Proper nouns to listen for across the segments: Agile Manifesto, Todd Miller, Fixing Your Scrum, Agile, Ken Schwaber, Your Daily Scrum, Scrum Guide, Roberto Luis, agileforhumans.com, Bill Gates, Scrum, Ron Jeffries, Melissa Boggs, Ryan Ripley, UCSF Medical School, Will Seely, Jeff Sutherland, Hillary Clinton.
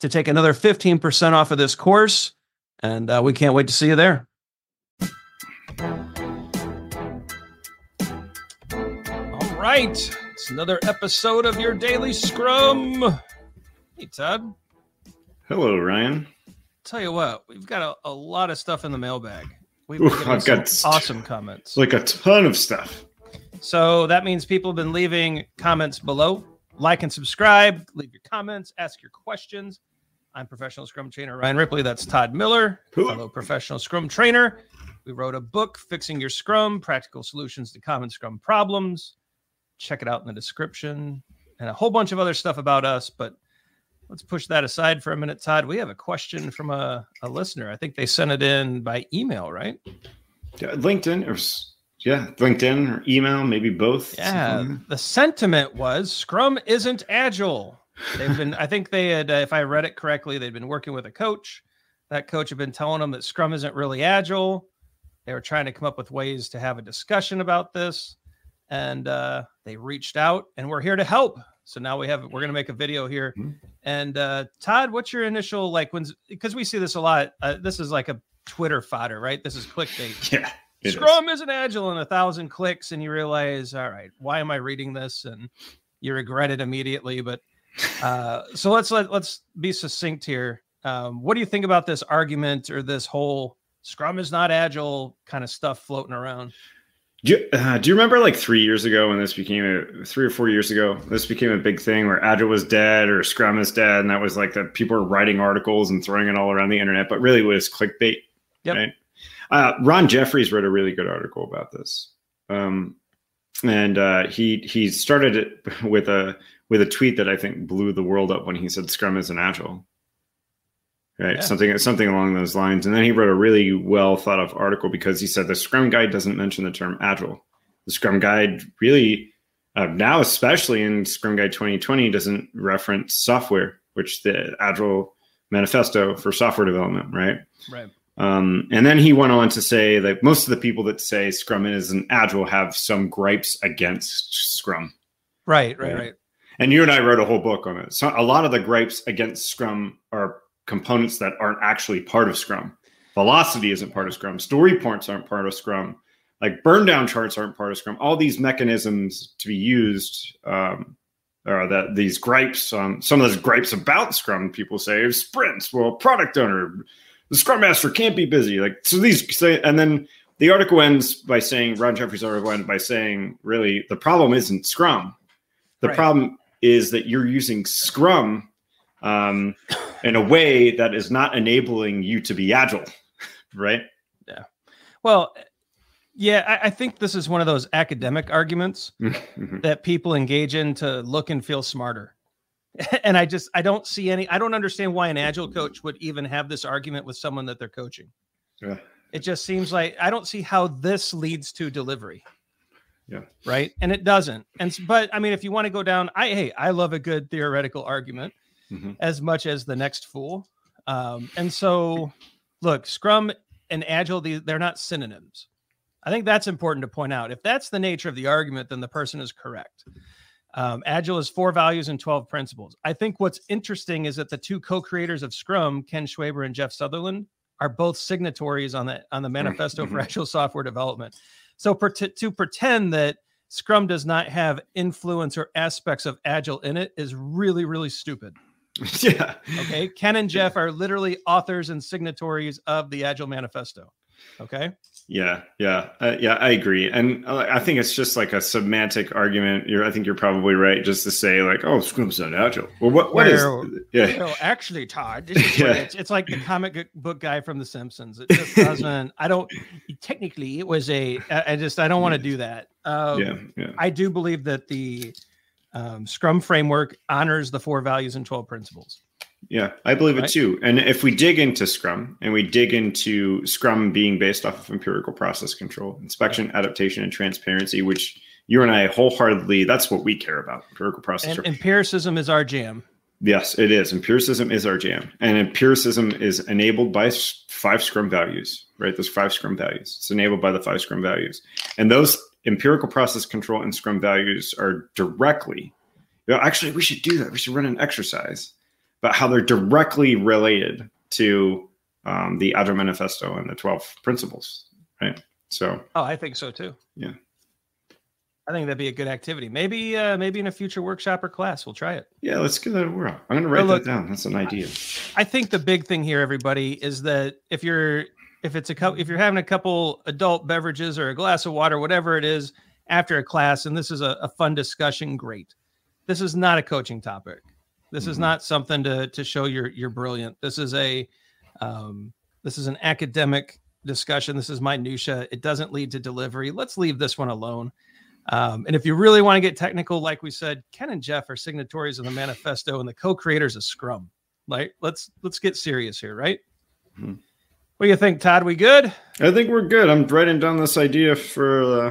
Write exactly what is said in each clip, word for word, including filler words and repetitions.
to take another fifteen percent off of this course. And uh, we can't wait to see you there. All right. It's another episode of Your Daily Scrum. Hey, Todd. Hello, Ryan. Tell you what, we've got a, a lot of stuff in the mailbag. We've Ooh, I've got awesome comments. Like a ton of stuff. So that means people have been leaving comments below. Like and subscribe, leave your comments, ask your questions. I'm professional Scrum trainer Ryan Ripley. That's Todd Miller, fellow professional Scrum trainer. We wrote a book, Fixing Your Scrum, Practical Solutions to Common Scrum Problems. Check it out in the description. And a whole bunch of other stuff about us, but let's push that aside for a minute, Todd. We have a question from a, a listener. I think they sent it in by email, right? Yeah, LinkedIn or... Yeah, LinkedIn or email, maybe both. Yeah, something. The sentiment was Scrum isn't agile. They've been, I think they had, uh, if I read it correctly, they'd been working with a coach. That coach had been telling them that Scrum isn't really agile. They were trying to come up with ways to have a discussion about this, and uh, they reached out, and we're here to help. So now we have, we're going to make a video here. Mm-hmm. And uh, Todd, what's your initial, like, when's, because we see this a lot. Uh, this is like a Twitter fodder, right? This is clickbait. Yeah. It Scrum is. isn't agile in a thousand clicks, and you realize, all right, why am I reading this? And you regret it immediately. But uh, so let's let, let's be succinct here. Um, what do you think about this argument or this whole Scrum is not agile kind of stuff floating around? Do you, uh, do you remember like three years ago when this became a three or four years ago, this became a big thing where Agile was dead or Scrum is dead. And that was like that people were writing articles and throwing it all around the internet, but really it was clickbait. Yep. Right? Uh, Ron Jeffries wrote a really good article about this, um, and uh, he he started it with a with a tweet that I think blew the world up when he said Scrum isn't agile, right? Yeah. Something something along those lines. And then he wrote a really well thought of article because he said the Scrum Guide doesn't mention the term agile. The Scrum Guide really uh, now, especially in Scrum Guide twenty twenty, doesn't reference software, which the Agile Manifesto for software development, right? Right. Um, and then he went on to say that most of the people that say Scrum isn't agile have some gripes against Scrum. Right, right, right, right. And you and I wrote a whole book on it. So a lot of the gripes against Scrum are components that aren't actually part of Scrum. Velocity isn't part of Scrum. Story points aren't part of Scrum. Like burn down charts aren't part of Scrum. All these mechanisms to be used, um, or that these gripes, um, some of those gripes about Scrum, people say sprints, well, product owner, the Scrum Master can't be busy. Like, so these, and then the article ends by saying, Ron Jeffries' article ends by saying, really, the problem isn't Scrum. The right. problem is that you're using Scrum um, in a way that is not enabling you to be agile, right? Yeah. Well, yeah, I, I think this is one of those academic arguments that people engage in to look and feel smarter. And I just, I don't see any, I don't understand why an agile coach would even have this argument with someone that they're coaching. Yeah. It just seems like, I don't see how this leads to delivery. Yeah. Right. And it doesn't. And, but I mean, if you want to go down, I, hey, I love a good theoretical argument mm-hmm. as much as the next fool. Um, and so look, Scrum and agile, they're not synonyms. I think that's important to point out. If that's the nature of the argument, then the person is correct. Um, agile is four values and twelve principles. I think what's interesting is that the two co-creators of Scrum, Ken Schwaber and Jeff Sutherland, are both signatories on the, on the Manifesto for Agile Software Development. So per to pretend that Scrum does not have influence or aspects of agile in it is really, really stupid. Yeah. Okay. Ken and Jeff are literally authors and signatories of the Agile Manifesto. Okay. Yeah. Yeah. Uh, yeah. I agree. And uh, I think it's just like a semantic argument. You're, I think you're probably right just to say like, oh, Scrum's not agile. Well, what, what well, is yeah. well, actually, Todd, this is yeah. it's, it's like the comic book guy from The Simpsons. It just doesn't, I don't, technically it was a, I, I just, I don't want to do that. Um, yeah. Yeah. I do believe that the um, Scrum framework honors the four values and twelve principles. Yeah, I believe it too. And if we dig into Scrum and we dig into Scrum being based off of empirical process control, inspection, adaptation, and transparency, which you and I wholeheartedly, that's what we care about. Empirical process. And empiricism is our jam. Yes, it is. Empiricism is our jam. And empiricism is enabled by five Scrum values, right? There's five Scrum values. It's enabled by the five Scrum values. And those empirical process control and Scrum values are directly, you know, actually, we should do that. We should run an exercise about how they're directly related to um, the Agile Manifesto and the twelve principles, right? So, oh, I think so too. Yeah, I think that'd be a good activity. Maybe, uh, maybe in a future workshop or class, we'll try it. Yeah, let's give that a whirl. I'm going to write so look, that down. That's an idea. I, I think the big thing here, everybody, is that if you're if it's a co- if you're having a couple adult beverages or a glass of water, whatever it is, after a class, and this is a, a fun discussion, great. This is not a coaching topic. This is not something to to show you're you're brilliant. This is a um, this is an academic discussion. This is minutia. It doesn't lead to delivery. Let's leave this one alone. Um, and if you really want to get technical, like we said, Ken and Jeff are signatories of the Manifesto and the co-creators of Scrum. Like, let's let's get serious here, right? Mm-hmm. What do you think, Todd? We good? I think we're good. I'm writing down this idea for uh,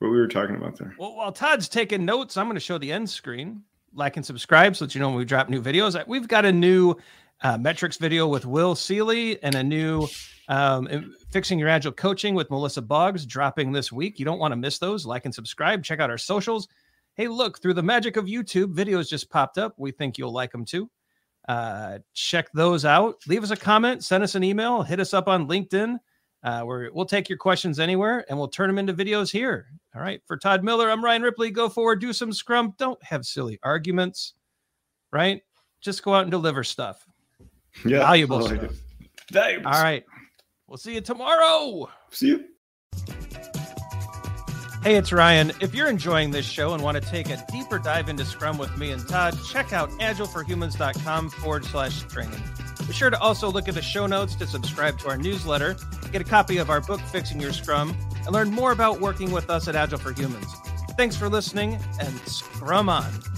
what we were talking about there. Well, while Todd's taking notes, I'm going to show the end screen. Like and subscribe so that you know when we drop new videos. We've got a new uh, metrics video with Will Seely and a new um, Fixing Your Agile Coaching with Melissa Boggs dropping this week. You don't want to miss those. Like and subscribe. Check out our socials. Hey, look, through the magic of YouTube, videos just popped up. We think you'll like them too. Uh, check those out. Leave us a comment. Send us an email. Hit us up on LinkedIn. Uh, we're, we'll take your questions anywhere, and we'll turn them into videos here. All right. For Todd Miller, I'm Ryan Ripley. Go forward, do some Scrum. Don't have silly arguments, right? Just go out and deliver stuff. Yeah, valuable stuff. Valuable. All right. We'll see you tomorrow. See you. Hey, it's Ryan. If you're enjoying this show and want to take a deeper dive into Scrum with me and Todd, check out agileforhumans.com forward slash training. Be sure to also look at the show notes to subscribe to our newsletter, get a copy of our book, Fixing Your Scrum, and learn more about working with us at Agile for Humans. Thanks for listening, and Scrum on!